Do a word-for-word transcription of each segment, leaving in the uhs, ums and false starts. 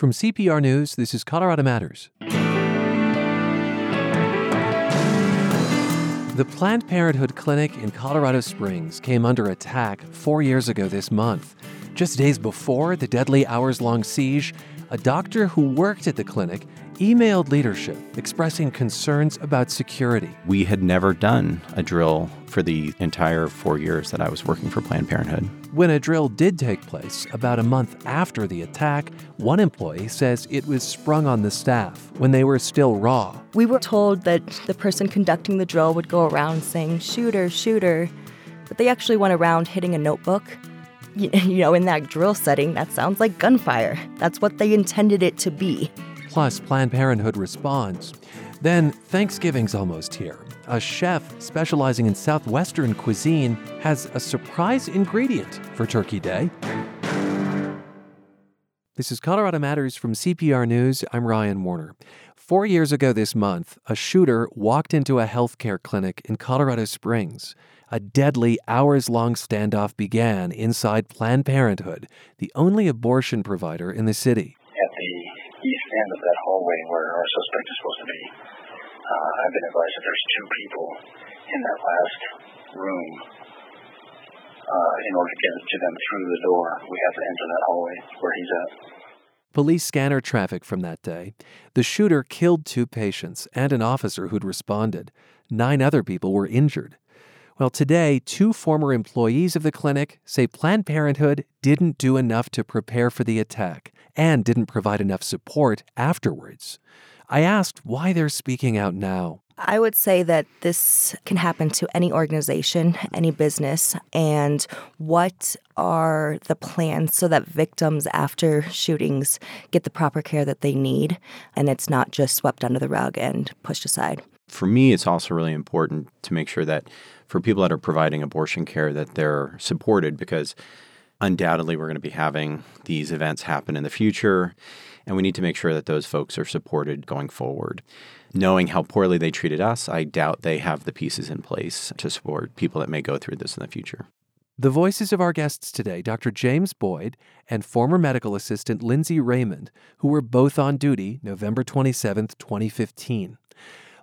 From C P R News, this is Colorado Matters. The Planned Parenthood clinic in Colorado Springs came under attack four years ago this month. Just days before the deadly hours-long siege, a doctor who worked at the clinic emailed leadership expressing concerns about security. We had never done a drill for the entire four years that I was working for Planned Parenthood. When a drill did take place, about a month after the attack, one employee says it was sprung on the staff when they were still raw. We were told that the person conducting the drill would go around saying, "Shooter, shooter," but they actually went around hitting a notebook. You know, in that drill setting, that sounds like gunfire. That's what they intended it to be. Plus, Planned Parenthood responds. Then, Thanksgiving's almost here. A chef specializing in Southwestern cuisine has a surprise ingredient for Turkey Day. This is Colorado Matters from C P R News. I'm Ryan Warner. Four years ago this month, a shooter walked into a healthcare clinic in Colorado Springs. A deadly, hours-long standoff began inside Planned Parenthood, the only abortion provider in the city. At the east end of that hallway where our suspect is supposed to be, uh, I've been advised that there's two people in that last room. Uh, in order to get to them through the door, we have to enter that hallway where he's at. Police scanner traffic from that day. The shooter killed two patients and an officer who'd responded. Nine other people were injured. Well, today, two former employees of the clinic say Planned Parenthood didn't do enough to prepare for the attack and didn't provide enough support afterwards. I asked why they're speaking out now. I would say that this can happen to any organization, any business, and what are the plans so that victims after shootings get the proper care that they need, and it's not just swept under the rug and pushed aside. For me, it's also really important to make sure that for people that are providing abortion care that they're supported, because undoubtedly we're going to be having these events happen in the future, and we need to make sure that those folks are supported going forward. Knowing how poorly they treated us, I doubt they have the pieces in place to support people that may go through this in the future. The voices of our guests today, Doctor James Boyd and former medical assistant Lindsey Raymond, who were both on duty November twenty-seventh, twenty fifteen.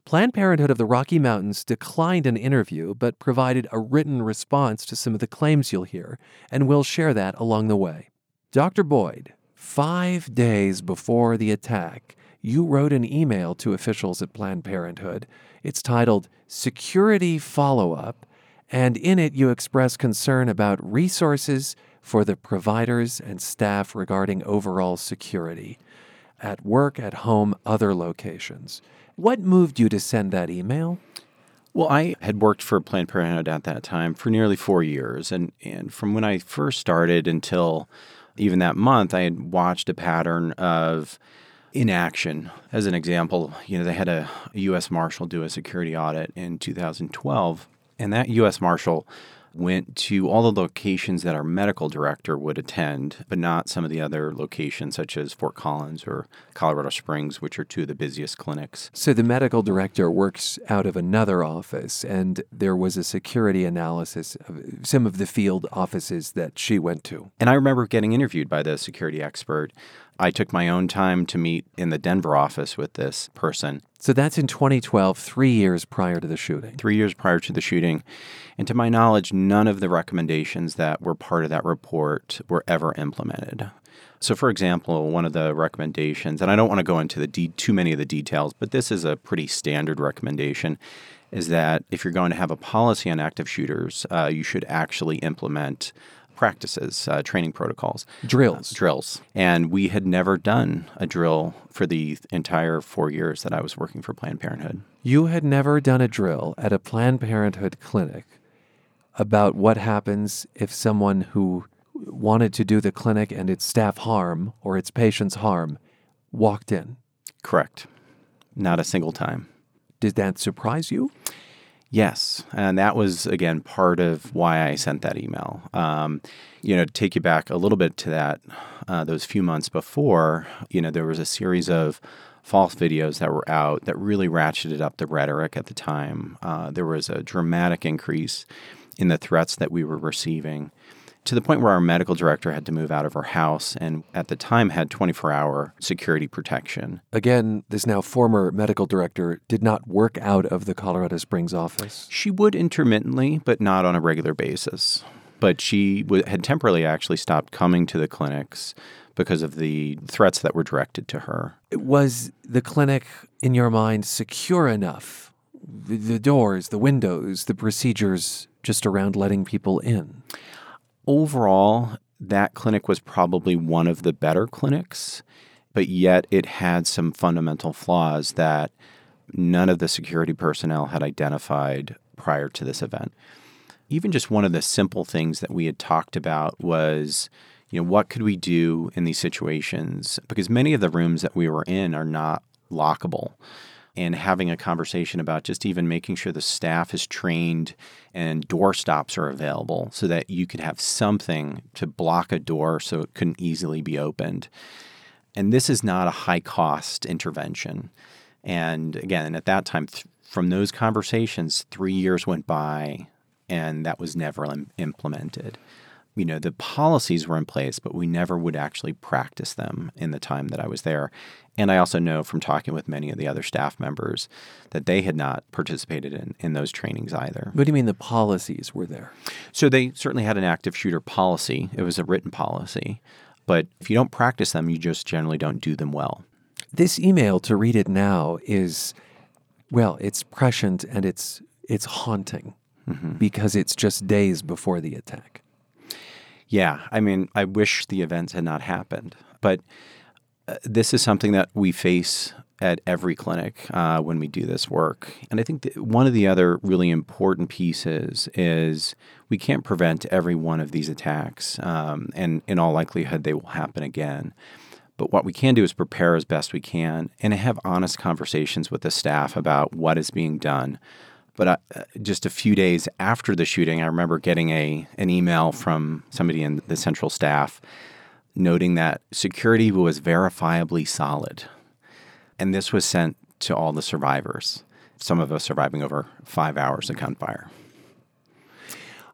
Planned Parenthood of the Rocky Mountains declined an interview but provided a written response to some of the claims you'll hear, and we'll share that along the way. Doctor Boyd, five days before the attack, you wrote an email to officials at Planned Parenthood. It's titled Security Follow-Up, and in it you express concern about resources for the providers and staff regarding overall security at work, at home, other locations. What moved you to send that email? Well, I had worked for Planned Parenthood at that time for nearly four years, and, and from when I first started until even that month, I had watched a pattern of inaction. As an example, you know, they had a U S Marshal do a security audit in two thousand twelve, and that U S Marshal went to all the locations that our medical director would attend, but not some of the other locations such as Fort Collins or Colorado Springs, which are two of the busiest clinics. So the medical director works out of another office, and there was a security analysis of some of the field offices that she went to. And I remember getting interviewed by the security expert. I took my own time to meet in the Denver office with this person. So that's in twenty twelve, three years prior to the shooting. Three years prior to the shooting. And to my knowledge, none of the recommendations that were part of that report were ever implemented. So, for example, one of the recommendations, and I don't want to go into the de- too many of the details, but this is a pretty standard recommendation, is that if you're going to have a policy on active shooters, uh, you should actually implement practices, uh, training protocols. Drills. Uh, drills. And we had never done a drill for the entire four years that I was working for Planned Parenthood. You had never done a drill at a Planned Parenthood clinic about what happens if someone who wanted to do the clinic and its staff harm or its patients harm walked in. Correct. Not a single time. Did that surprise you? Yes. And that was, again, part of why I sent that email. Um, you know, to take you back a little bit to that, uh, those few months before, you know, there was a series of false videos that were out that really ratcheted up the rhetoric at the time. Uh, there was a dramatic increase in the threats that we were receiving. to the point where our medical director had to move out of her house and at the time had twenty-four hour security protection. Again, this now former medical director did not work out of the Colorado Springs office. She would intermittently, but not on a regular basis. But she w- had temporarily actually stopped coming to the clinics because of the threats that were directed to her. Was the clinic, in your mind, secure enough? The, the doors, the windows, the procedures just around letting people in? Overall, that clinic was probably one of the better clinics, but yet it had some fundamental flaws that none of the security personnel had identified prior to this event. Even just one of the simple things that we had talked about was, you know, what could we do in these situations? Because many of the rooms that we were in are not lockable. And having a conversation about just even making sure the staff is trained and door stops are available so that you could have something to block a door so it couldn't easily be opened. And this is not a high-cost intervention. And again, at that time, th- from those conversations, three years went by, and that was never im- implemented. You know, the policies were in place, but we never would actually practice them in the time that I was there. And I also know from talking with many of the other staff members that they had not participated in, in those trainings either. What do you mean the policies were there? So they certainly had an active shooter policy. It was a written policy. But if you don't practice them, you just generally don't do them well. This email, to read it now, is, well, it's prescient and it's it's haunting mm-hmm. because it's just days before the attack. Yeah, I mean, I wish the events had not happened, but uh, this is something that we face at every clinic uh, when we do this work. And I think that one of the other really important pieces is we can't prevent every one of these attacks, um, and in all likelihood, they will happen again. But what we can do is prepare as best we can and have honest conversations with the staff about what is being done. But uh, just a few days after the shooting, I remember getting a an email from somebody in the central staff noting that security was verifiably solid. And this was sent to all the survivors, some of us surviving over five hours of gunfire.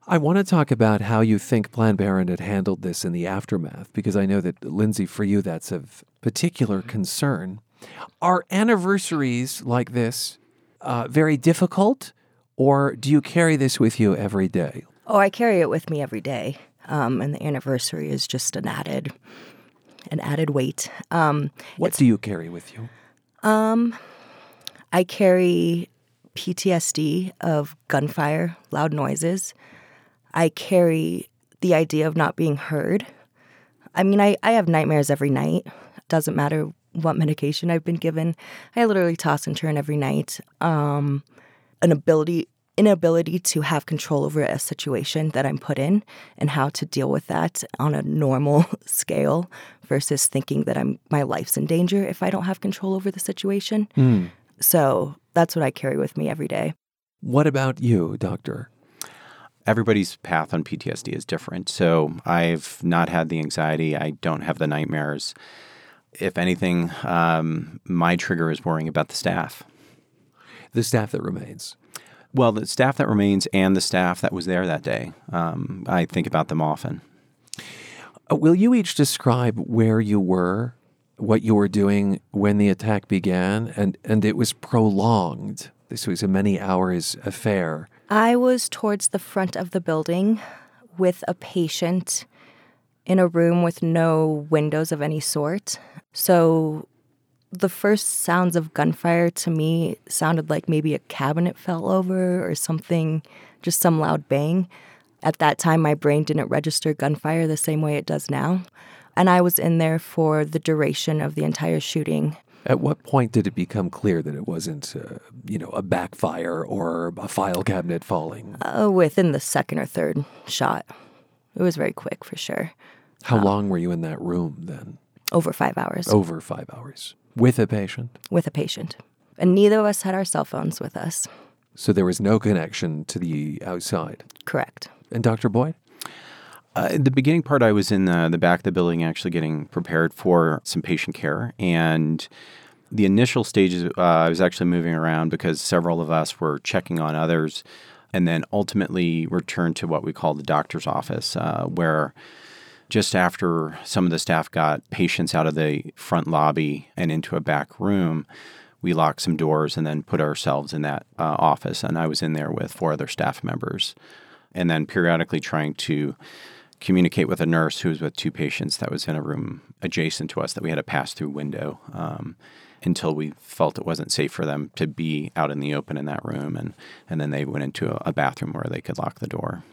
I want to talk about how you think Planned Parenthood handled this in the aftermath, because I know that, Lindsey, for you, that's of particular concern. Are anniversaries like this Uh, very difficult, or do you carry this with you every day? Oh, I carry it with me every day, um, and the anniversary is just an added, an added weight. Um, what do you carry with you? Um, I carry P T S D of gunfire, loud noises. I carry the idea of not being heard. I mean, I, I have nightmares every night. Doesn't matter what medication I've been given. I literally toss and turn every night. Um, an ability, inability to have control over a situation that I'm put in and how to deal with that on a normal scale versus thinking that I'm my life's in danger if I don't have control over the situation. Mm. So that's what I carry with me every day. What about you, Doctor? Everybody's path on P T S D is different. So I've not had the anxiety. I don't have the nightmares. If anything, um, my trigger is worrying about the staff. The staff that remains? Well, the staff that remains and the staff that was there that day. Um, I think about them often. Uh, will you each describe where you were, what you were doing when the attack began? And, and it was prolonged. This was a many hours affair. I was towards the front of the building with a patient in a room with no windows of any sort. So the first sounds of gunfire to me sounded like maybe a cabinet fell over or something, just some loud bang. At that time, my brain didn't register gunfire the same way it does now. And I was in there for the duration of the entire shooting. At what point did it become clear that it wasn't, uh, you know, a backfire or a file cabinet falling? Uh, within the second or third shot. It was very quick, for sure. How um, long were you in that room then? Over five hours. Over five hours. With a patient? With a patient. And neither of us had our cell phones with us. So there was no connection to the outside? Correct. And Doctor Boyd? Uh, in the beginning part, I was in the, the back of the building actually getting prepared for some patient care. And the initial stages, uh, I was actually moving around because several of us were checking on others. and then ultimately returned to what we call the doctor's office, uh, where just after some of the staff got patients out of the front lobby and into a back room, we locked some doors and then put ourselves in that uh, office. And I was in there with four other staff members, and then periodically trying to communicate with a nurse who was with two patients that was in a room adjacent to us that we had a pass-through window um, until we felt it wasn't safe for them to be out in the open in that room. And, and then they went into a bathroom where they could lock the door.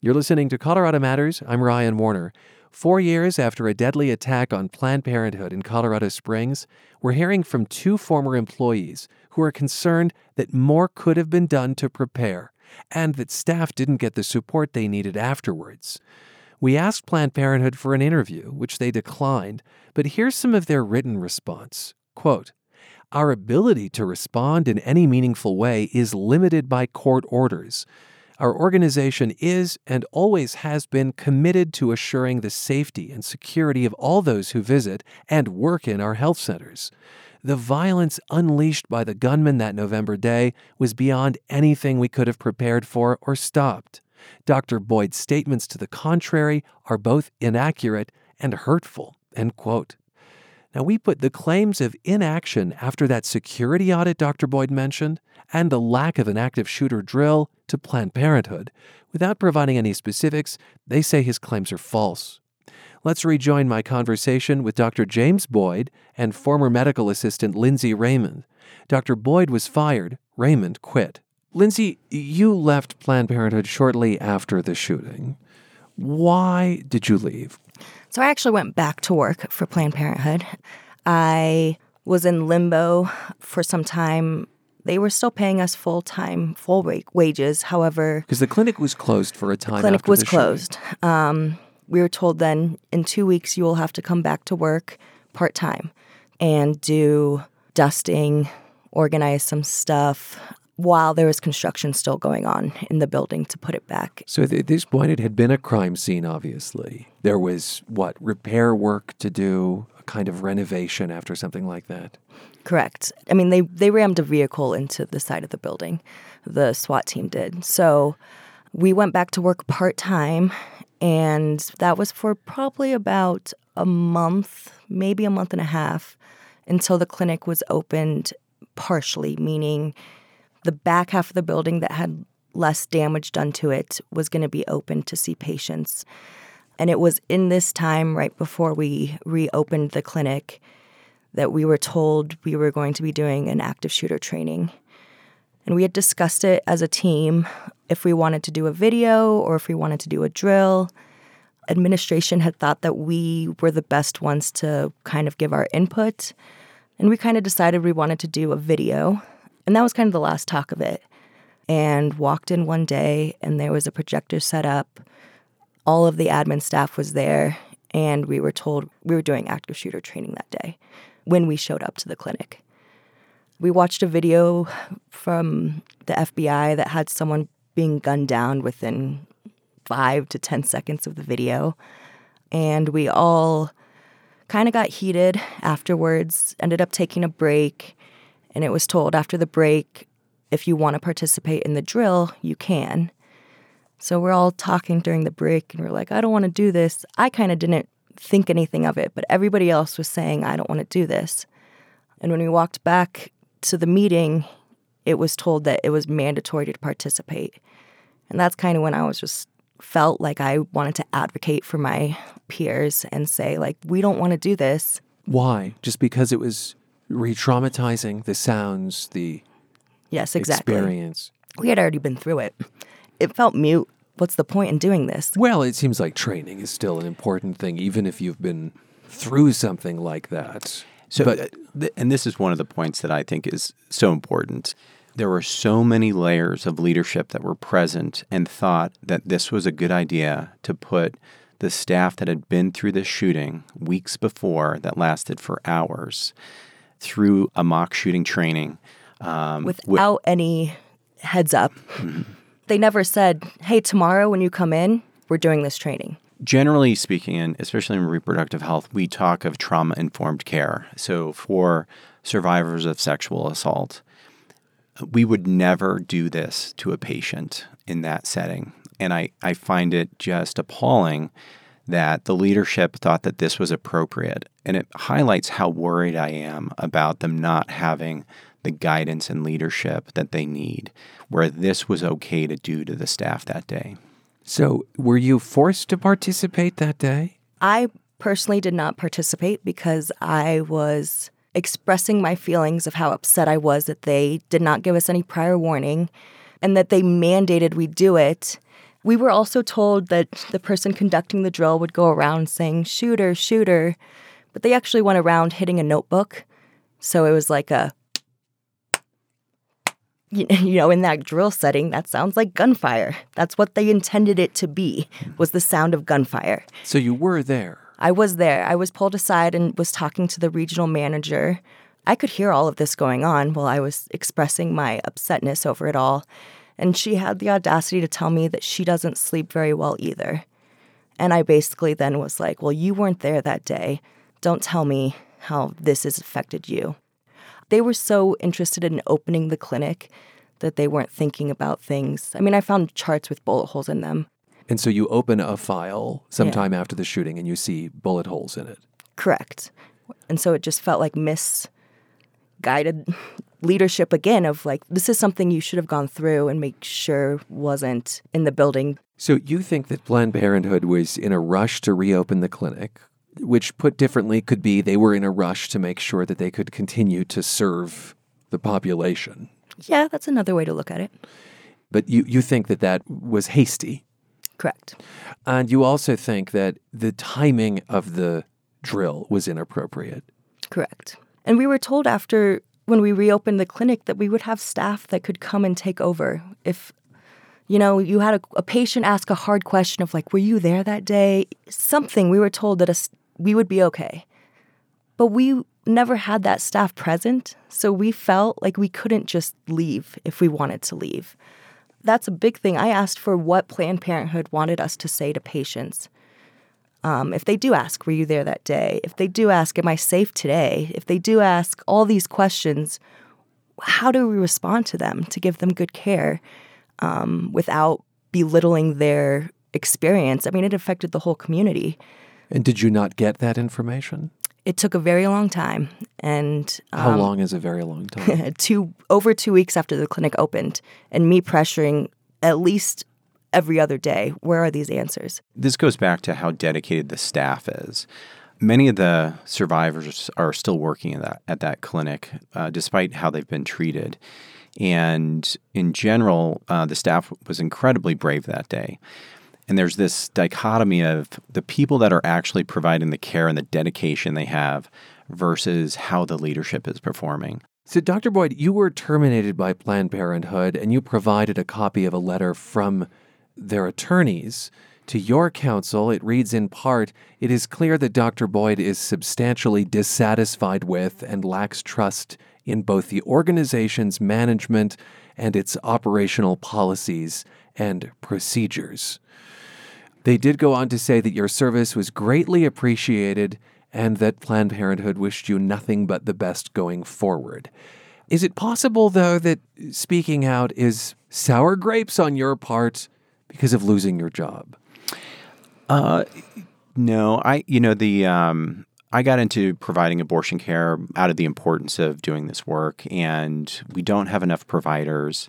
You're listening to Colorado Matters. I'm Ryan Warner. Four years after a deadly attack on Planned Parenthood in Colorado Springs, we're hearing from two former employees who are concerned that more could have been done to prepare and that staff didn't get the support they needed afterwards. We asked Planned Parenthood for an interview, which they declined, but here's some of their written response. Quote, "Our ability to respond in any meaningful way is limited by court orders. Our organization is and always has been committed to assuring the safety and security of all those who visit and work in our health centers. The violence unleashed by the gunman that November day was beyond anything we could have prepared for or stopped. Doctor Boyd's statements to the contrary are both inaccurate and hurtful." End quote. Now, we put the claims of inaction after that security audit Doctor Boyd mentioned and the lack of an active shooter drill to Planned Parenthood. Without providing any specifics, they say his claims are false. Let's rejoin my conversation with Doctor James Boyd and former medical assistant Lindsey Raymond. Doctor Boyd was fired. Raymond quit. Lindsey, you left Planned Parenthood shortly after the shooting. Why did you leave? So I actually went back to work for Planned Parenthood. I was in limbo for some time. They were still paying us full-time, full rate wages, however... Because the clinic was closed for a time after the clinic after was the closed. Um, we were told then, in two weeks, you will have to come back to work part-time and do dusting, organize some stuff, while there was construction still going on in the building to put it back. So at this point, it had been a crime scene, obviously. There was, what, repair work to do, a kind of renovation after something like that? Correct. I mean, they, they rammed a vehicle into the side of the building, the SWAT team did. So we went back to work part-time, and that was for probably about a month, maybe a month and a half, until the clinic was opened partially, meaning... the back half of the building that had less damage done to it was going to be open to see patients. And it was in this time, right before we reopened the clinic, that we were told we were going to be doing an active shooter training. And we had discussed it as a team, if we wanted to do a video or if we wanted to do a drill. Administration had thought that we were the best ones to kind of give our input. And we kind of decided we wanted to do a video. And that was kind of the last talk of it. And walked in one day, and there was a projector set up. All of the admin staff was there, and we were told we were doing active shooter training that day when we showed up to the clinic. We watched a video from the F B I that had someone being gunned down within five to ten seconds of the video. And we all kind of got heated afterwards, ended up taking a break. And it was told after the break, if you want to participate in the drill, you can. So we're all talking during the break, and we're like, I don't want to do this. I kind of didn't think anything of it, but everybody else was saying, I don't want to do this. And when we walked back to the meeting, it was told that it was mandatory to participate. And that's kind of when I was just felt like I wanted to advocate for my peers and say, like, we don't want to do this. Why? Just because it was... re-traumatizing, the sounds, the yes, exactly. experience. We had already been through it. It felt mute. What's the point in doing this? Well, it seems like training is still an important thing, even if you've been through something like that. So, but, th- and this is one of the points that I think is so important. There were so many layers of leadership that were present and thought that this was a good idea to put the staff that had been through this shooting weeks before that lasted for hours through a mock shooting training. Um, Without with- any heads up. Mm-hmm. They never said, hey, tomorrow when you come in, we're doing this training. Generally speaking, and especially in reproductive health, we talk of trauma-informed care. So for survivors of sexual assault, We would never do this to a patient in that setting. And I, I find it just appalling that the leadership thought that this was appropriate. And it highlights how worried I am about them not having the guidance and leadership that they need, where this was okay to do to the staff that day. So were you forced to participate that day? I personally did not participate because I was expressing my feelings of how upset I was that they did not give us any prior warning and that they mandated we do it. We were also told that the person conducting the drill would go around saying, shooter, shooter, but they actually went around hitting a notebook. So it was like a, you know, in that drill setting, that sounds like gunfire. That's what they intended it to be, was the sound of gunfire. So you were there. I was there. I was pulled aside and was talking to the regional manager. I could hear all of this going on while I was expressing my upsetness over it all. And she had the audacity to tell me that she doesn't sleep very well either. And I basically then was like, well, you weren't there that day. Don't tell me how this has affected you. They were so interested in opening the clinic that they weren't thinking about things. I mean, I found charts with bullet holes in them. And so you open a file sometime yeah. after the shooting and you see bullet holes in it. Correct. And so it just felt like misguided leadership again of like, this is something you should have gone through and make sure wasn't in the building. So you think that Planned Parenthood was in a rush to reopen the clinic, which put differently could be they were in a rush to make sure that they could continue to serve the population. Yeah, that's another way to look at it. But you, you think that that was hasty. Correct. And you also think that the timing of the drill was inappropriate. Correct. And we were told after, when we reopened the clinic, that we would have staff that could come and take over. If, you know, you had a, a patient ask a hard question of like, were you there that day? Something, we were told that a, we would be okay. But we never had that staff present, so we felt like we couldn't just leave if we wanted to leave. That's a big thing. I asked for what Planned Parenthood wanted us to say to patients. Um, if they do ask, were you there that day? If they do ask, am I safe today? If they do ask all these questions, how do we respond to them to give them good care um, without belittling their experience? I mean, it affected the whole community. And did you not get that information? It took a very long time. And um, how long is a very long time? two over two weeks after the clinic opened, and me pressuring at least every other day, where are these answers? This goes back to how dedicated the staff is. Many of the survivors are still working at that, at that clinic, uh, despite how they've been treated. And in general, uh, the staff was incredibly brave that day. And there's this dichotomy of the people that are actually providing the care and the dedication they have versus how the leadership is performing. So, Doctor Boyd, you were terminated by Planned Parenthood, and you provided a copy of a letter from their attorneys to your counsel. It reads in part, "It is clear that Doctor Boyd is substantially dissatisfied with and lacks trust in both the organization's management and its operational policies and procedures." They did go on to say that your service was greatly appreciated and that Planned Parenthood wished you nothing but the best going forward. Is it possible, though, that speaking out is sour grapes on your part because of losing your job? Uh, no, I, you know, the, um, I got into providing abortion care out of the importance of doing this work, and we don't have enough providers,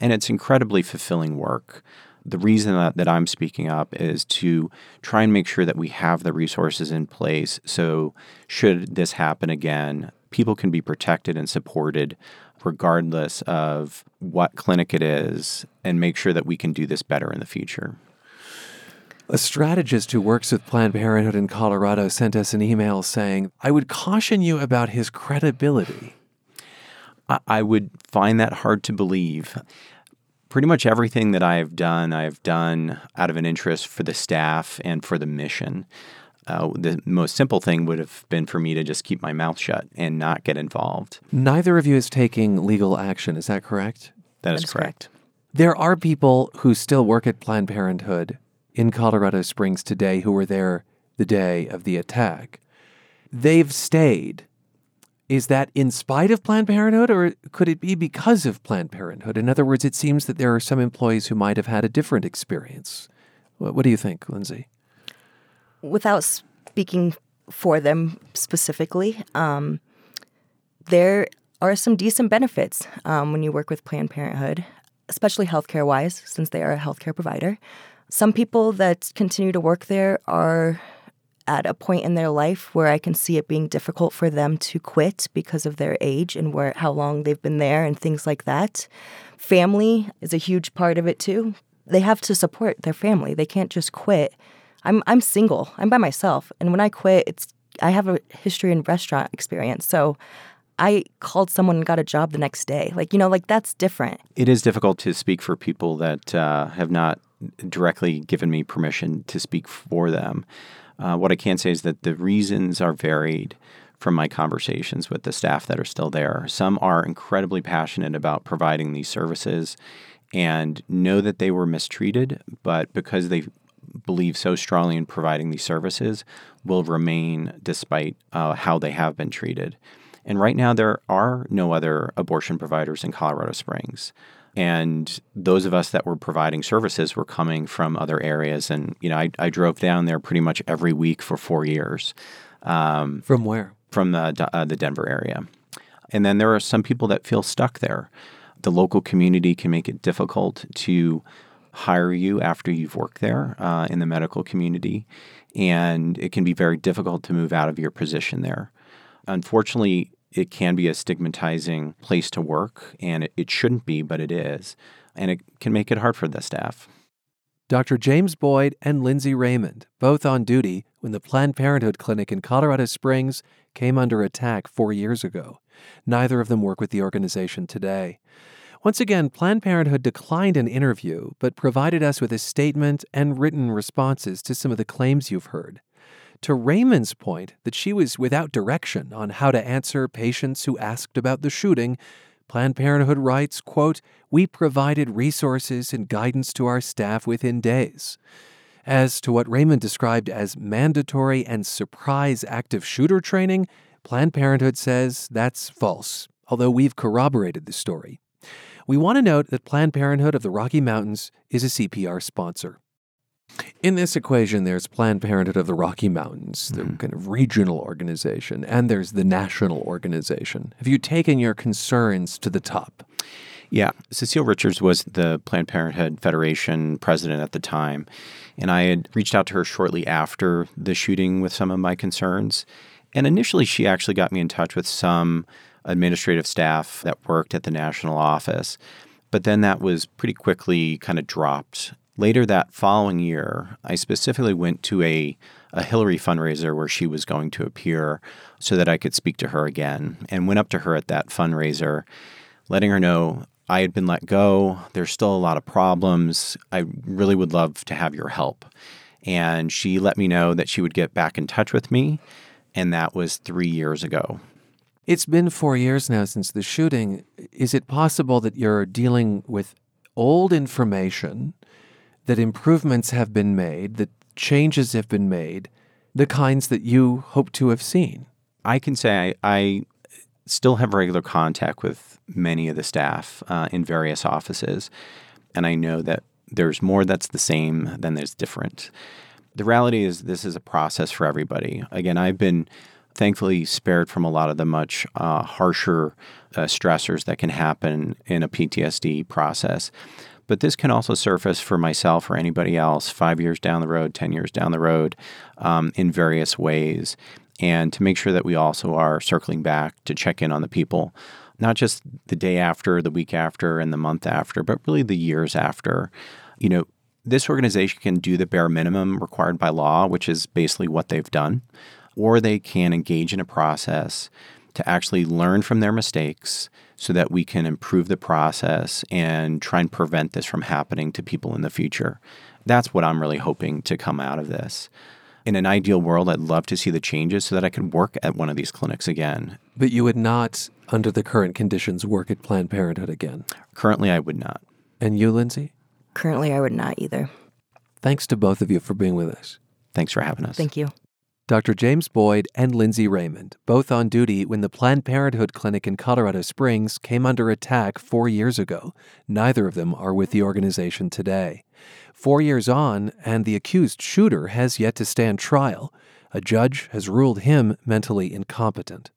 and it's incredibly fulfilling work. The reason that, that I'm speaking up is to try and make sure that we have the resources in place so should this happen again, people can be protected and supported regardless of what clinic it is, and make sure that we can do this better in the future. A strategist who works with Planned Parenthood in Colorado sent us an email saying, "I would caution you about his credibility." I, I would find that hard to believe. Pretty much everything that I've done, I've done out of an interest for the staff and for the mission. Uh, the most simple thing would have been for me to just keep my mouth shut and not get involved. Neither of you is taking legal action. Is that correct? That is, that is correct. correct. There are people who still work at Planned Parenthood in Colorado Springs today who were there the day of the attack. They've stayed Is that in spite of Planned Parenthood, or could it be because of Planned Parenthood? In other words, it seems that there are some employees who might have had a different experience. What, what do you think, Lindsay? Without speaking for them specifically, um, there are some decent benefits um, when you work with Planned Parenthood, especially healthcare-wise, since they are a healthcare provider. Some people that continue to work there are at a point in their life where I can see it being difficult for them to quit because of their age and where how long they've been there and things like that. Family is a huge part of it too. They have to support their family. They can't just quit. I'm I'm single. I'm by myself. And when I quit, it's I have a history in restaurant experience. So I called someone and got a job the next day. Like, you know, like that's different. It is difficult to speak for people that uh, have not directly given me permission to speak for them. Uh, what I can say is that the reasons are varied from my conversations with the staff that are still there. Some are incredibly passionate about providing these services and know that they were mistreated, but because they believe so strongly in providing these services, will remain despite uh, how they have been treated. And right now, there are no other abortion providers in Colorado Springs. And those of us that were providing services were coming from other areas. And, you know, I, I drove down there pretty much every week for four years. Um, from where? From the, uh, the Denver area. And then there are some people that feel stuck there. The local community can make it difficult to hire you after you've worked there uh, in the medical community. And it can be very difficult to move out of your position there. Unfortunately, it can be a stigmatizing place to work, and it, it shouldn't be, but it is. And it can make it hard for the staff. Doctor James Boyd and Lindsey Raymond, both on duty when the Planned Parenthood clinic in Colorado Springs came under attack four years ago. Neither of them work with the organization today. Once again, Planned Parenthood declined an interview, but provided us with a statement and written responses to some of the claims you've heard. To Raymond's point that she was without direction on how to answer patients who asked about the shooting, Planned Parenthood writes, quote, "We provided resources and guidance to our staff within days." As to what Raymond described as mandatory and surprise active shooter training, Planned Parenthood says that's false, although we've corroborated the story. We want to note that Planned Parenthood of the Rocky Mountains is a C P R sponsor. In this equation, there's Planned Parenthood of the Rocky Mountains, the mm. kind of regional organization, and there's the national organization. Have you taken your concerns to the top? Yeah. Cecile Richards was the Planned Parenthood Federation president at the time, and I had reached out to her shortly after the shooting with some of my concerns. And initially, she actually got me in touch with some administrative staff that worked at the national office, but then that was pretty quickly kind of dropped. Later that following year, I specifically went to a, a Hillary fundraiser where she was going to appear so that I could speak to her again, and went up to her at that fundraiser, letting her know I had been let go. There's still a lot of problems. I really would love to have your help. And she let me know that she would get back in touch with me, and that was three years ago. It's been four years now since the shooting. Is it possible that you're dealing with old information, that improvements have been made, that changes have been made, the kinds that you hope to have seen? I can say I, I still have regular contact with many of the staff uh, in various offices, and I know that there's more that's the same than there's different. The reality is this is a process for everybody. Again, I've been thankfully spared from a lot of the much uh, harsher uh, stressors that can happen in a P T S D process. But this can also surface for myself or anybody else five years down the road, ten years down the road, um, in various ways. And to make sure that we also are circling back to check in on the people, not just the day after, the week after, and the month after, but really the years after. You know, this organization can do the bare minimum required by law, which is basically what they've done, or they can engage in a process to actually learn from their mistakes so that we can improve the process and try and prevent this from happening to people in the future. That's what I'm really hoping to come out of this. In an ideal world, I'd love to see the changes so that I could work at one of these clinics again. But you would not, under the current conditions, work at Planned Parenthood again? Currently, I would not. And you, Lindsay? Currently, I would not either. Thanks to both of you for being with us. Thanks for having us. Thank you. Doctor James Boyd and Lindsey Raymond, both on duty when the Planned Parenthood clinic in Colorado Springs came under attack four years ago. Neither of them are with the organization today. Four years on, and the accused shooter has yet to stand trial. A judge has ruled him mentally incompetent.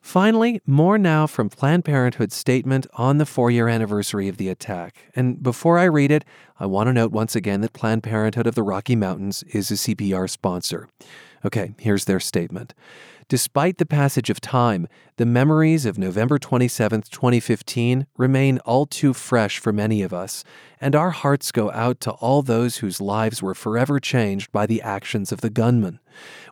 Finally, more now from Planned Parenthood's statement on the four-year anniversary of the attack. And before I read it, I want to note once again that Planned Parenthood of the Rocky Mountains is a C P R sponsor. Okay, here's their statement. Despite the passage of time, the memories of November twenty-seventh, twenty fifteen remain all too fresh for many of us, and our hearts go out to all those whose lives were forever changed by the actions of the gunman.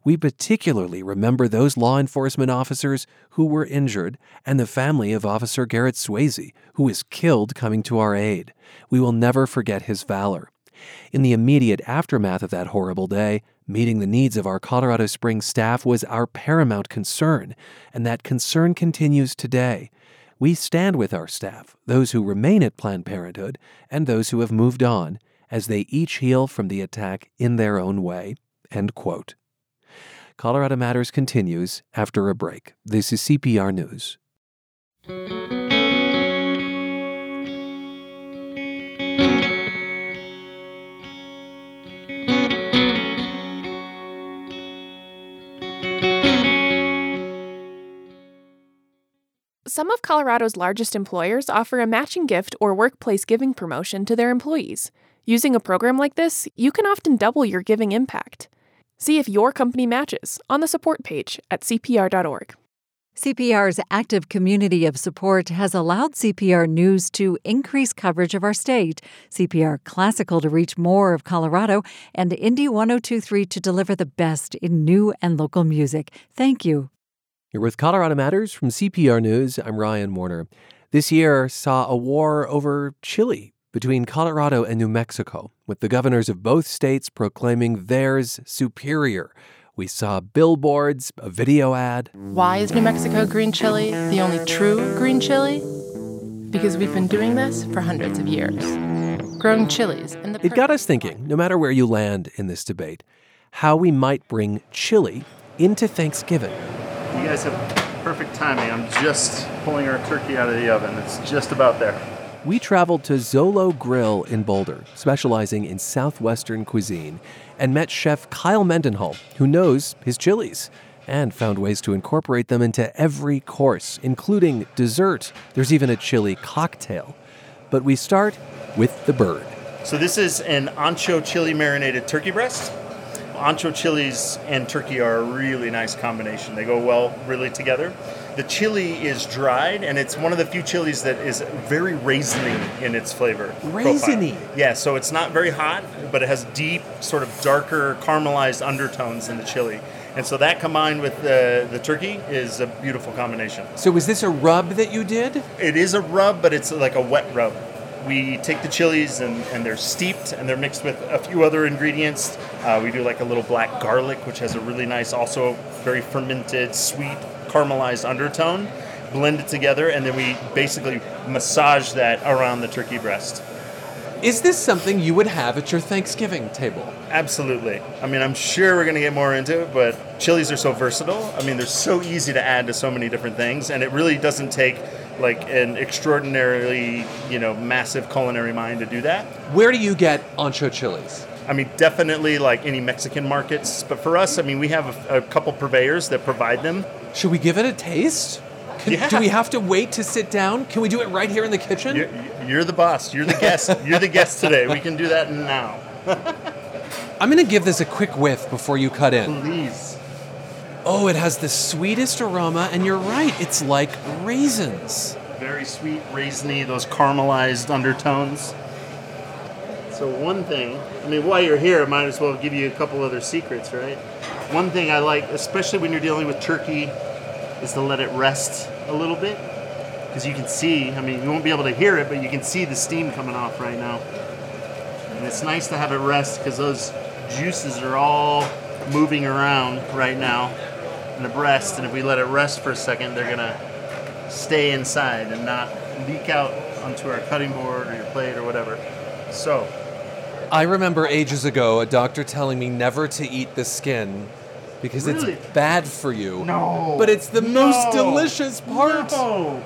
We particularly remember those law enforcement officers who were injured and the family of Officer Garrett Swayze, who was killed coming to our aid. We will never forget his valor. In the immediate aftermath of that horrible day, meeting the needs of our Colorado Springs staff was our paramount concern, and that concern continues today. We stand with our staff, those who remain at Planned Parenthood, and those who have moved on, as they each heal from the attack in their own way." End quote. Colorado Matters continues after a break. This is C P R News. Some of Colorado's largest employers offer a matching gift or workplace giving promotion to their employees. Using a program like this, you can often double your giving impact. See if your company matches on the support page at C P R dot org. C P R's active community of support has allowed C P R News to increase coverage of our state, C P R Classical to reach more of Colorado, and Indy one oh two point three to deliver the best in new and local music. Thank you. You're with Colorado Matters from C P R News. I'm Ryan Warner. This year saw a war over Chile between Colorado and New Mexico, with the governors of both states proclaiming theirs superior. We saw billboards, a video ad. Why is New Mexico green chili the only true green chili? Because we've been doing this for hundreds of years, growing chilies. In the per- it got us thinking, no matter where you land in this debate, how we might bring chili into Thanksgiving. You guys have perfect timing. I'm just pulling our turkey out of the oven. It's just about there. We traveled to Zolo Grill in Boulder, specializing in Southwestern cuisine, and met Chef Kyle Mendenhall, who knows his chilies, and found ways to incorporate them into every course, including dessert. There's even a chili cocktail. But we start with the bird. So this is an ancho chili marinated turkey breast. Ancho chilies and turkey are a really nice combination. They go well really together. The chili is dried, and it's one of the few chilies that is very raisiny in its flavor. Raisiny? Profile. Yeah, so it's not very hot, but it has deep, sort of darker, caramelized undertones in the chili. And so that combined with the, the turkey is a beautiful combination. So is this a rub that you did? It is a rub, but it's like a wet rub. We take the chilies and, and they're steeped and they're mixed with a few other ingredients. Uh, we do like a little black garlic, which has a really nice, also very fermented, sweet, caramelized undertone. Blend it together and then we basically massage that around the turkey breast. Is this something you would have at your Thanksgiving table? Absolutely. I mean, I'm sure we're going to get more into it, but chilies are so versatile. I mean, they're so easy to add to so many different things, and it really doesn't take like an extraordinarily, you know, massive culinary mind to do that. Where do you get ancho chilies? I mean, definitely like any Mexican markets. But for us, I mean, we have a, a couple purveyors that provide them. Should we give it a taste? Can, yeah. Do we have to wait to sit down? Can we do it right here in the kitchen? You're, you're the boss. You're the guest. You're the guest today. We can do that now. I'm going to give this a quick whiff before you cut in. Please. Oh, it has the sweetest aroma, and you're right, it's like raisins. Very sweet, raisiny, those caramelized undertones. So one thing, I mean, while you're here, I might as well give you a couple other secrets, right? One thing I like, especially when you're dealing with turkey, is to let it rest a little bit. Because you can see, I mean, you won't be able to hear it, but you can see the steam coming off right now. And it's nice to have it rest because those juices are all moving around right now in the breast, and if we let it rest for a second, they're gonna stay inside and not leak out onto our cutting board or your plate or whatever. So I remember ages ago a doctor telling me never to eat the skin because really? It's bad for you. No. But it's the no. most delicious part. No.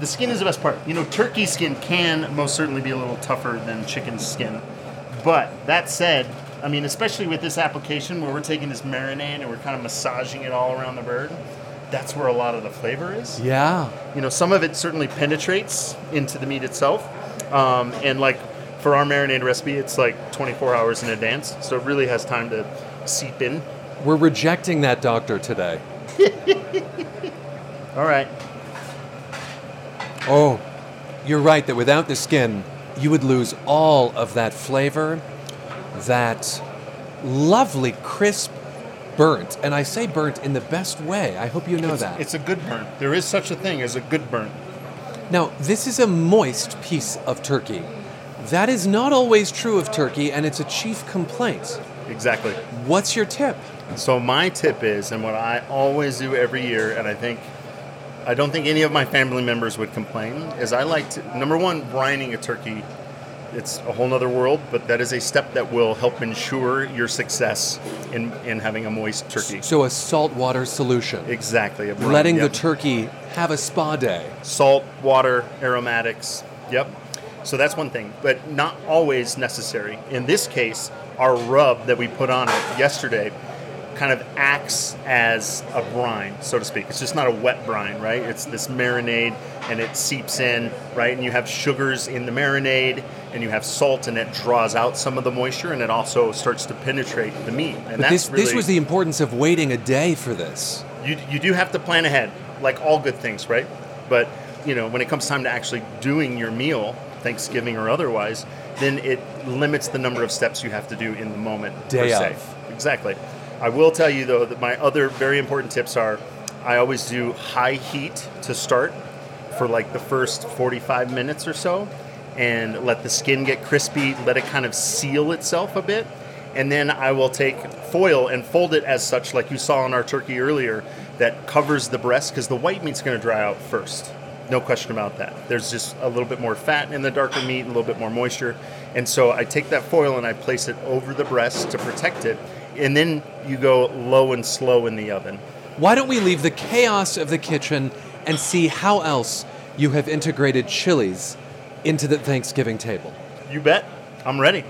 The skin is the best part. You know, turkey skin can most certainly be a little tougher than chicken skin. But that said, I mean, especially with this application where we're taking this marinade and we're kind of massaging it all around the bird, that's where a lot of the flavor is. Yeah. You know, some of it certainly penetrates into the meat itself. Um, and like for our marinade recipe, it's like twenty-four hours in advance. So it really has time to seep in. We're rejecting that doctor today. All right. Oh, you're right that without the skin, you would lose all of that flavor, that lovely, crisp burnt. And I say burnt in the best way. I hope you know it's, that. It's a good burnt. There is such a thing as a good burnt. Now, this is a moist piece of turkey. That is not always true of turkey, and it's a chief complaint. Exactly. What's your tip? So my tip is, and what I always do every year, and I think... I don't think any of my family members would complain, is I like to, number one, brining a turkey. It's a whole other world, but that is a step that will help ensure your success in, in having a moist turkey. So a salt water solution. Exactly. A brine, Letting yep. the turkey have a spa day. Salt, water, aromatics. Yep. So that's one thing, but not always necessary. In this case, our rub that we put on it yesterday kind of acts as a brine, so to speak. It's just not a wet brine, right? It's this marinade, and it seeps in, right? And you have sugars in the marinade, and you have salt, and it draws out some of the moisture, and it also starts to penetrate the meat. And but that's this, really, this was the importance of waiting a day for this. You you do have to plan ahead, like all good things, right? But you know, when it comes time to actually doing your meal, Thanksgiving or otherwise, then it limits the number of steps you have to do in the moment. Day of. Exactly. I will tell you, though, that my other very important tips are I always do high heat to start for like the first forty-five minutes or so and let the skin get crispy, let it kind of seal itself a bit. And then I will take foil and fold it as such, like you saw on our turkey earlier, that covers the breast because the white meat's going to dry out first. No question about that. There's just a little bit more fat in the darker meat, a little bit more moisture. And so I take that foil and I place it over the breast to protect it. And then you go low and slow in the oven. Why don't we leave the chaos of the kitchen and see how else you have integrated chilies into the Thanksgiving table? You bet. I'm ready.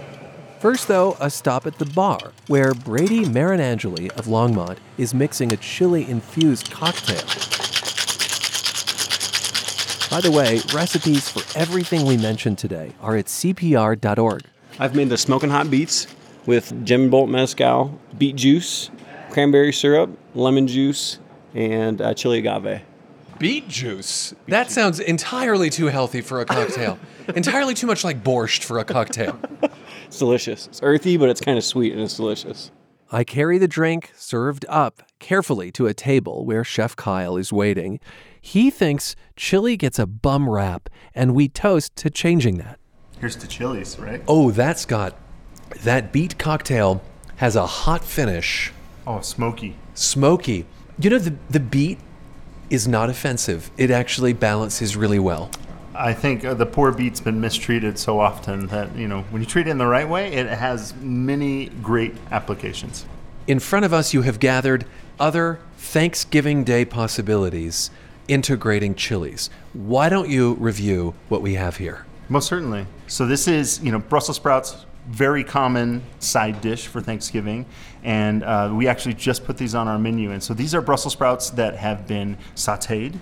First, though, a stop at the bar, where Brady Marinangeli of Longmont is mixing a chili-infused cocktail. By the way, recipes for everything we mentioned today are at C P R dot org. I've made the smoking hot beets with Jim Bolt Mezcal, beet juice, cranberry syrup, lemon juice, and uh, chili agave. Beet juice? Beet that juice. Sounds entirely too healthy for a cocktail. Entirely too much like borscht for a cocktail. It's delicious. It's earthy, but it's kind of sweet, and it's delicious. I carry the drink, served up, carefully to a table where Chef Kyle is waiting. He thinks chili gets a bum rap, and we toast to changing that. Here's to chilies, right? Oh, that's got... That beet cocktail has a hot finish. Oh, smoky. Smoky. You know, the, the beet is not offensive. It actually balances really well. I think the poor beet's been mistreated so often that, you know, when you treat it in the right way, it has many great applications. In front of us, you have gathered other Thanksgiving Day possibilities integrating chilies. Why don't you review what we have here? Most certainly. So this is, you know, Brussels sprouts, very common side dish for Thanksgiving, and uh, we actually just put these on our menu. And so these are Brussels sprouts that have been sautéed,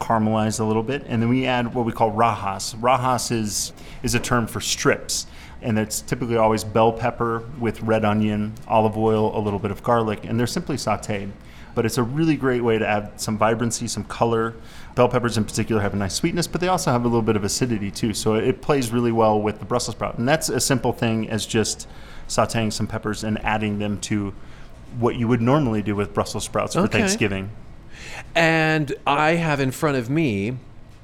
caramelized a little bit, and then we add what we call rajas. Rajas is is a term for strips, and it's typically always bell pepper with red onion, olive oil, a little bit of garlic, and they're simply sautéed. But it's a really great way to add some vibrancy, some color. Bell peppers in particular have a nice sweetness, but they also have a little bit of acidity too. So it plays really well with the Brussels sprout. And that's a simple thing as just sauteing some peppers and adding them to what you would normally do with Brussels sprouts okay. for Thanksgiving. And I have in front of me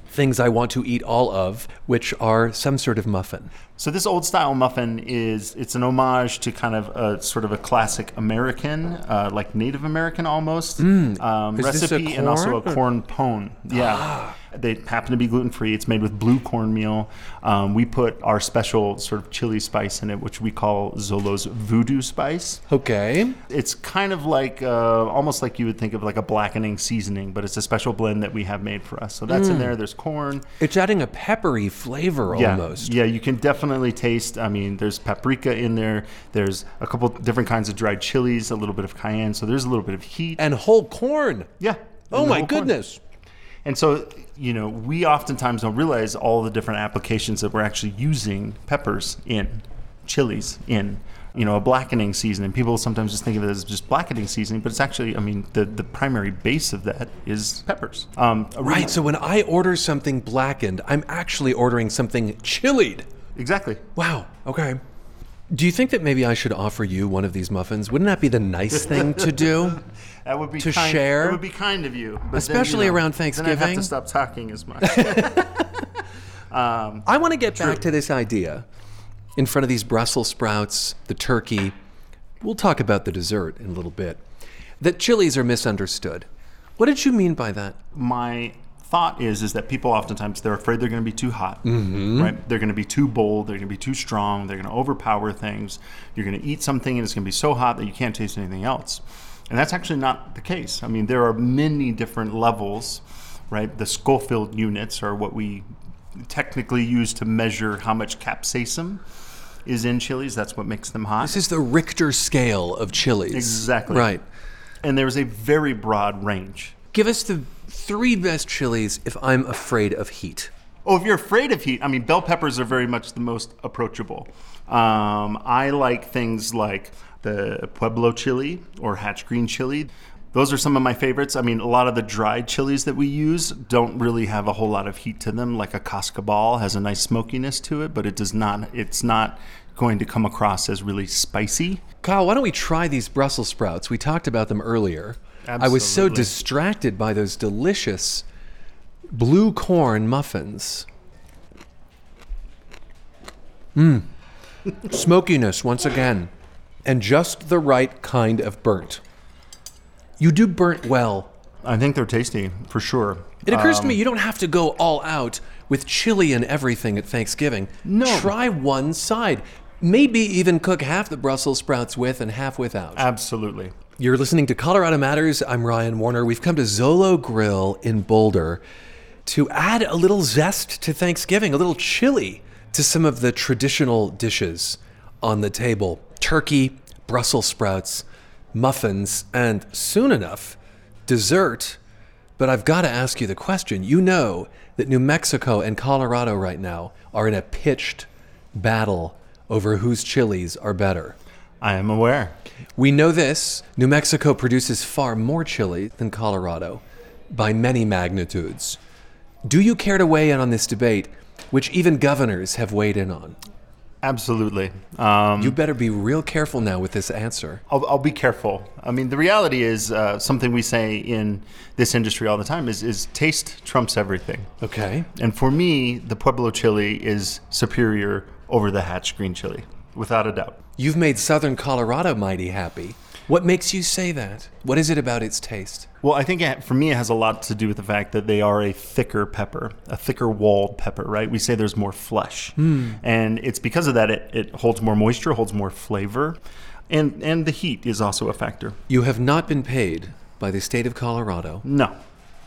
things I want to eat all of, which are some sort of muffin. So this old style muffin is, it's an homage to kind of a sort of a classic American, uh, like Native American almost, mm. um, recipe and also a corn pone. Yeah. They happen to be gluten-free. It's made with blue cornmeal. Um, we put our special sort of chili spice in it, which we call Zolo's Voodoo Spice. Okay. It's kind of like, uh, almost like you would think of like a blackening seasoning, but it's a special blend that we have made for us. So that's mm. in there. There's corn. It's adding a peppery flavor yeah. almost. Yeah, you can definitely taste, I mean, there's paprika in there. There's a couple different kinds of dried chilies, a little bit of cayenne. So there's a little bit of heat. And whole corn. Yeah. Oh my goodness. Corn. And so, you know, we oftentimes don't realize all the different applications that we're actually using peppers in, chilies in, you know, a blackening seasoning. People sometimes just think of it as just blackening seasoning, but it's actually, I mean, the, the primary base of that is peppers. Um, right. So when I order something blackened, I'm actually ordering something chilied. Exactly. Wow. Okay. Do you think that maybe I should offer you one of these muffins? Wouldn't that be the nice thing to do? That would be to kind, share. It would be kind of you, but especially then, you know, around Thanksgiving. Then I have to stop talking as much. um, I want to get true. back to this idea. In front of these Brussels sprouts, the turkey. We'll talk about the dessert in a little bit. That chilies are misunderstood. What did you mean by that? My thought is is that people oftentimes, they're afraid they're going to be too hot, mm-hmm. right? They're going to be too bold. They're going to be too strong. They're going to overpower things. You're going to eat something and it's going to be so hot that you can't taste anything else. And that's actually not the case. I mean, there are many different levels, right? The Scoville units are what we technically use to measure how much capsaicin is in chilies. That's what makes them hot. This is the Richter scale of chilies. Exactly. Right. And there's a very broad range. Give us the three best chilies if I'm afraid of heat. Oh, if you're afraid of heat, I mean, bell peppers are very much the most approachable. Um, I like things like the Pueblo chili or Hatch green chili. Those are some of my favorites. I mean, a lot of the dried chilies that we use don't really have a whole lot of heat to them. Like a Cascabel has a nice smokiness to it, but it does not, it's not going to come across as really spicy. Kyle, why don't we try these Brussels sprouts? We talked about them earlier. Absolutely. I was so distracted by those delicious blue corn muffins. Mmm. Smokiness once again. And just the right kind of burnt. You do burnt well. I think they're tasty, for sure. It occurs um, to me you don't have to go all out with chili and everything at Thanksgiving. No. Try one side. Maybe even cook half the Brussels sprouts with and half without. Absolutely. You're listening to Colorado Matters. I'm Ryan Warner. We've come to Zolo Grill in Boulder to add a little zest to Thanksgiving, a little chili to some of the traditional dishes on the table. Turkey, Brussels sprouts, muffins, and soon enough, dessert. But I've got to ask you the question. You know that New Mexico and Colorado right now are in a pitched battle over whose chilies are better. I am aware. We know this. New Mexico produces far more chili than Colorado by many magnitudes. Do you care to weigh in on this debate, which even governors have weighed in on? Absolutely. Um, you better be real careful now with this answer. I'll, I'll be careful. I mean, the reality is uh, something we say in this industry all the time is, is taste trumps everything. Okay. And for me, the Pueblo chili is superior over the Hatch green chili, without a doubt. You've made Southern Colorado mighty happy. What makes you say that? What is it about its taste? Well, I think it, for me, it has a lot to do with the fact that they are a thicker pepper, a thicker walled pepper, right? We say there's more flesh. Mm. And it's because of that, it, it holds more moisture, holds more flavor. And, and the heat is also a factor. You have not been paid by the state of Colorado. No.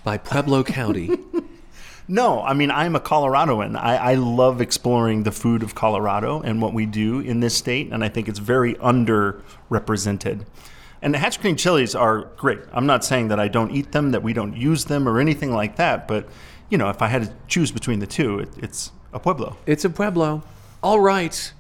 By Pueblo County. No, I mean, I'm a Coloradoan. I, I love exploring the food of Colorado and what we do in this state, and I think it's very underrepresented. And the Hatch green chilies are great. I'm not saying that I don't eat them, that we don't use them or anything like that, but, you know, if I had to choose between the two, it, it's a Pueblo. It's a Pueblo. All right.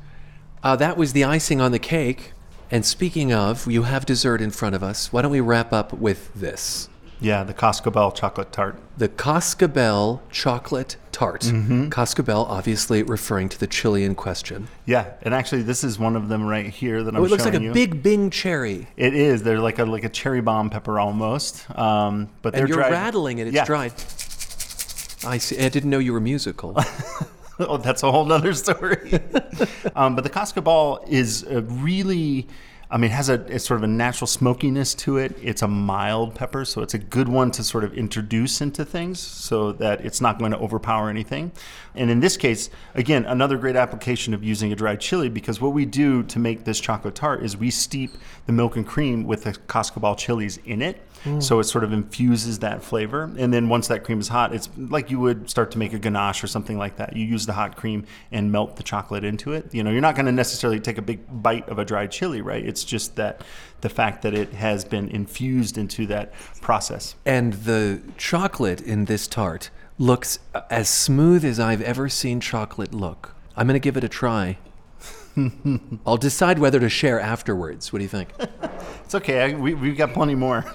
Uh, that was the icing on the cake. And speaking of, you have dessert in front of us. Why don't we wrap up with this? Yeah, the Cascabel chocolate tart. The Cascabel chocolate tart. Mm-hmm. Cascabel, obviously referring to the chili in question. Yeah, and actually this is one of them right here that I'm showing you. Oh, it looks like a you. Big Bing cherry. It is. They're like a like a cherry bomb pepper almost. Um, but they're and you're dried. rattling it. It's yeah. dried. I see. I didn't know you were musical. Oh, that's a whole other story. um, but the Cascabel is a really I mean, it has a it's sort of a natural smokiness to it. It's a mild pepper, so it's a good one to sort of introduce into things so that it's not going to overpower anything. And in this case, again, another great application of using a dried chili, because what we do to make this chocolate tart is we steep the milk and cream with the Cascabel chilies in it. Mm. So it sort of infuses that flavor. And then once that cream is hot, it's like you would start to make a ganache or something like that. You use the hot cream and melt the chocolate into it. You know, you're not going to necessarily take a big bite of a dried chili, right? It's just that the fact that it has been infused into that process. And the chocolate in this tart looks as smooth as I've ever seen chocolate look. I'm going to give it a try. I'll decide whether to share afterwards. What do you think? It's okay. I, we, we've got plenty more.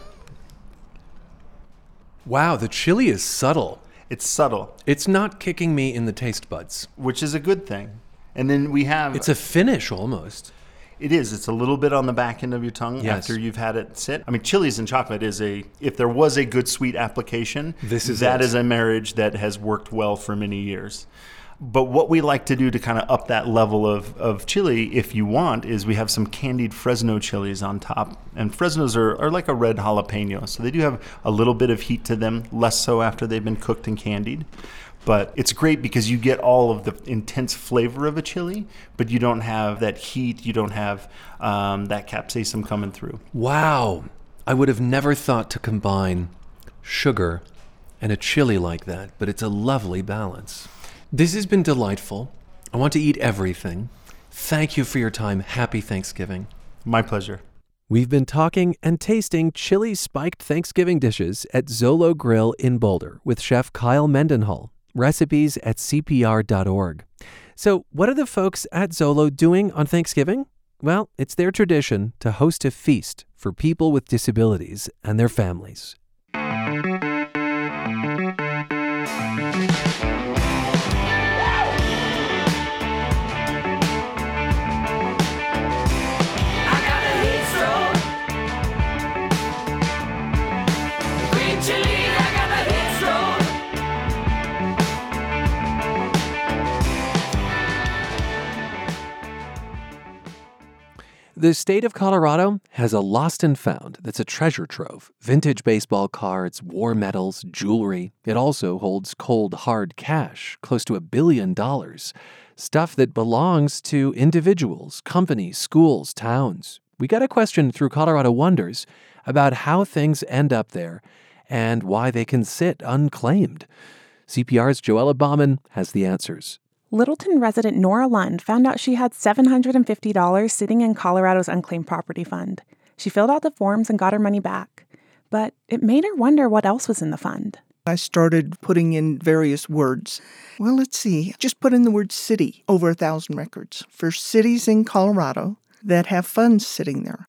Wow, the chili is subtle. It's subtle. It's not kicking me in the taste buds. Which is a good thing. And then we have... It's a finish almost. It is. It's a little bit on the back end of your tongue yes. after you've had it sit. I mean, chilies and chocolate is a, if there was a good sweet application, this is that it. is a marriage that has worked well for many years. But what we like to do to kind of up that level of, of chili, if you want, is we have some candied Fresno chilies on top. And Fresnos are, are like a red jalapeno. So they do have a little bit of heat to them, less so after they've been cooked and candied. But it's great because you get all of the intense flavor of a chili, but you don't have that heat. You don't have um, that capsaicin coming through. Wow. I would have never thought to combine sugar and a chili like that, but it's a lovely balance. This has been delightful. I want to eat everything. Thank you for your time. Happy Thanksgiving. My pleasure. We've been talking and tasting chili spiked Thanksgiving dishes at Zolo Grill in Boulder with Chef Kyle Mendenhall. Recipes at C P R dot org. So what are the folks at Zolo doing on Thanksgiving? Well, it's their tradition to host a feast for people with disabilities and their families. The state of Colorado has a lost and found that's a treasure trove. Vintage baseball cards, war medals, jewelry. It also holds cold, hard cash, close to a billion dollars. Stuff that belongs to individuals, companies, schools, towns. We got a question through Colorado Wonders about how things end up there and why they can sit unclaimed. C P R's Joella Bauman has the answers. Littleton resident Nora Lund found out she had seven hundred fifty dollars sitting in Colorado's Unclaimed Property Fund. She filled out the forms and got her money back, but it made her wonder what else was in the fund. I started putting in various words. Well, let's see. Just put in the word city, over a thousand records, for cities in Colorado that have funds sitting there.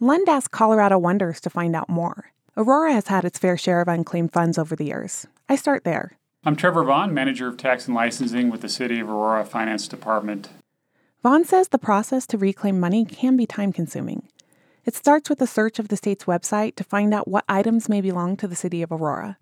Lund asked Colorado Wonders to find out more. Aurora has had its fair share of unclaimed funds over the years. I start there. I'm Trevor Vaughn, Manager of Tax and Licensing with the City of Aurora Finance Department. Vaughn says the process to reclaim money can be time-consuming. It starts with a search of the state's website to find out what items may belong to the City of Aurora.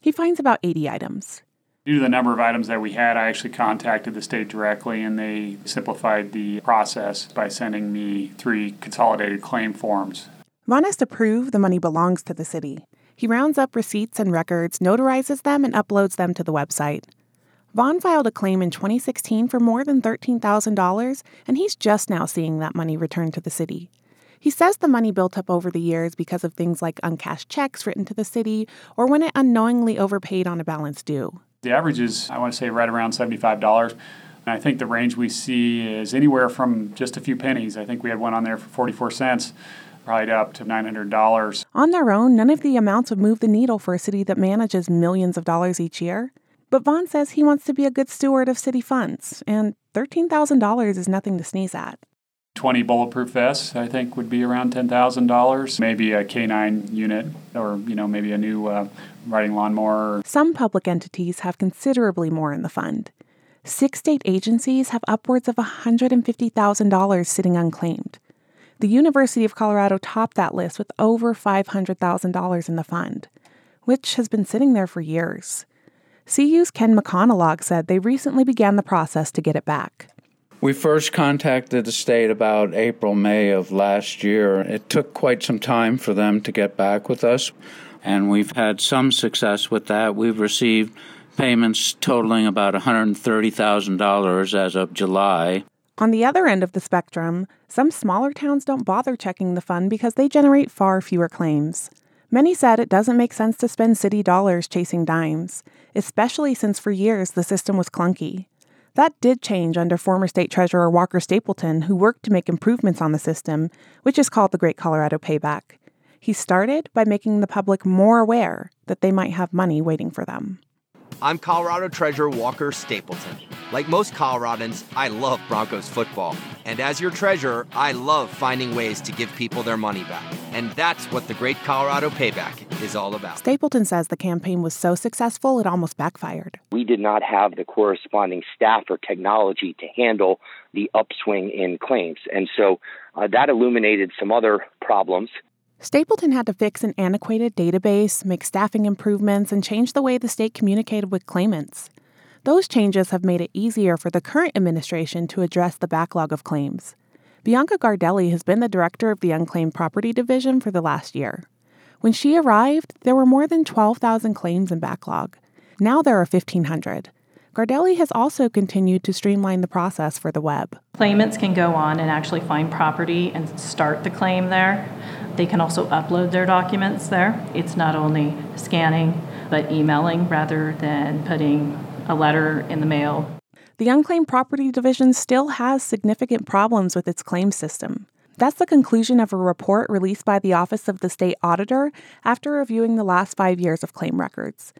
He finds about eighty items. Due to the number of items that we had, I actually contacted the state directly, and they simplified the process by sending me three consolidated claim forms. Vaughn has to prove the money belongs to the city. He rounds up receipts and records, notarizes them, and uploads them to the website. Vaughn filed a claim in twenty sixteen for more than thirteen thousand dollars, and he's just now seeing that money returned to the city. He says the money built up over the years because of things like uncashed checks written to the city or when it unknowingly overpaid on a balance due. The average is, I want to say, right around seventy-five dollars. And I think the range we see is anywhere from just a few pennies. I think we had one on there for forty-four cents. Probably up to nine hundred dollars. On their own, none of the amounts would move the needle for a city that manages millions of dollars each year. But Vaughn says he wants to be a good steward of city funds, and thirteen thousand dollars is nothing to sneeze at. twenty bulletproof vests, I think, would be around ten thousand dollars. Maybe a K nine unit or, you know, maybe a new uh, riding lawnmower. Some public entities have considerably more in the fund. Six state agencies have upwards of one hundred fifty thousand dollars sitting unclaimed. The University of Colorado topped that list with over five hundred thousand dollars in the fund, which has been sitting there for years. C U's Ken McConnellog said they recently began the process to get it back. We first contacted the state about April, May of last year. It took quite some time for them to get back with us, and we've had some success with that. We've received payments totaling about one hundred thirty thousand dollars as of July. On the other end of the spectrum, some smaller towns don't bother checking the fund because they generate far fewer claims. Many said it doesn't make sense to spend city dollars chasing dimes, especially since for years the system was clunky. That did change under former state treasurer Walker Stapleton, who worked to make improvements on the system, which is called the Great Colorado Payback. He started by making the public more aware that they might have money waiting for them. I'm Colorado Treasurer Walker Stapleton. Like most Coloradans, I love Broncos football. And as your treasurer, I love finding ways to give people their money back. And that's what the Great Colorado Payback is all about. Stapleton says the campaign was so successful, it almost backfired. We did not have the corresponding staff or technology to handle the upswing in claims. And so uh, that illuminated some other problems. Stapleton had to fix an antiquated database, make staffing improvements, and change the way the state communicated with claimants. Those changes have made it easier for the current administration to address the backlog of claims. Bianca Gardelli has been the director of the Unclaimed Property Division for the last year. When she arrived, there were more than twelve thousand claims in backlog. Now there are fifteen hundred. Gardelli has also continued to streamline the process for the web. Claimants can go on and actually find property and start the claim there. They can also upload their documents there. It's not only scanning, but emailing rather than putting a letter in the mail. The Unclaimed Property Division still has significant problems with its claim system. That's the conclusion of a report released by the Office of the State Auditor after reviewing the last five years of claim records.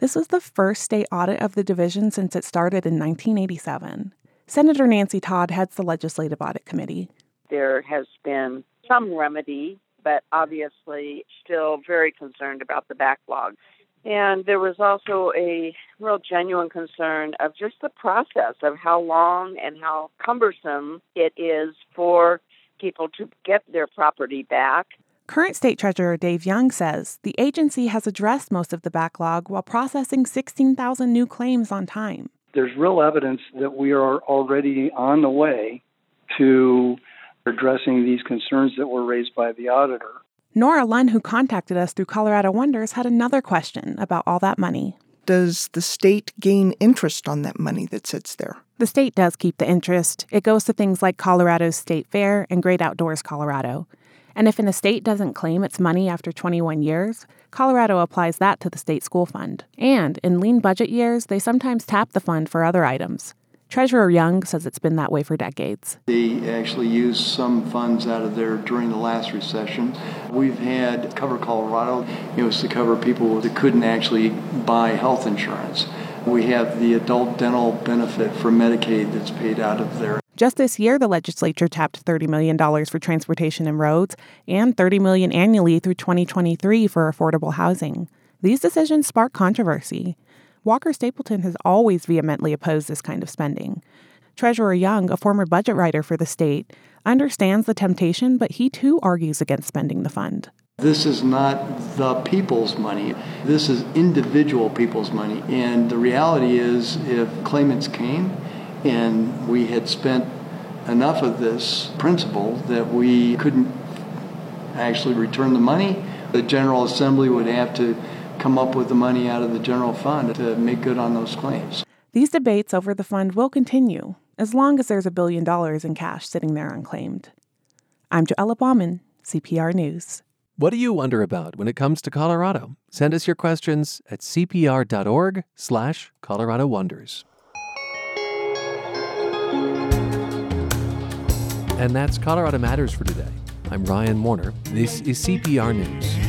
This was the first state audit of the division since it started in nineteen eighty-seven. Senator Nancy Todd heads the Legislative Audit Committee. There has been some remedy, but obviously still very concerned about the backlog. And there was also a real genuine concern of just the process of how long and how cumbersome it is for people to get their property back. Current State Treasurer Dave Young says the agency has addressed most of the backlog while processing sixteen thousand new claims on time. There's real evidence that we are already on the way to addressing these concerns that were raised by the auditor. Nora Lund, who contacted us through Colorado Wonders, had another question about all that money. Does the state gain interest on that money that sits there? The state does keep the interest. It goes to things like Colorado's State Fair and Great Outdoors Colorado. And if an estate doesn't claim its money after twenty-one years, Colorado applies that to the state school fund. And in lean budget years, they sometimes tap the fund for other items. Treasurer Young says it's been that way for decades. They actually used some funds out of there during the last recession. We've had Cover Colorado. It was to cover people that couldn't actually buy health insurance. We have the adult dental benefit for Medicaid that's paid out of there. Just this year, the legislature tapped thirty million dollars for transportation and roads and thirty million dollars annually through twenty twenty-three for affordable housing. These decisions spark controversy. Walker Stapleton has always vehemently opposed this kind of spending. Treasurer Young, a former budget writer for the state, understands the temptation, but he too argues against spending the fund. This is not the people's money. This is individual people's money. And the reality is, if claimants came and we had spent enough of this principal that we couldn't actually return the money, the General Assembly would have to come up with the money out of the general fund to make good on those claims. These debates over the fund will continue as long as there's a billion dollars in cash sitting there unclaimed. I'm Joella Bauman, C P R News. What do you wonder about when it comes to Colorado? Send us your questions at cpr.org slash Colorado Wonders. And that's Colorado Matters for today. I'm Ryan Warner. This is C P R News.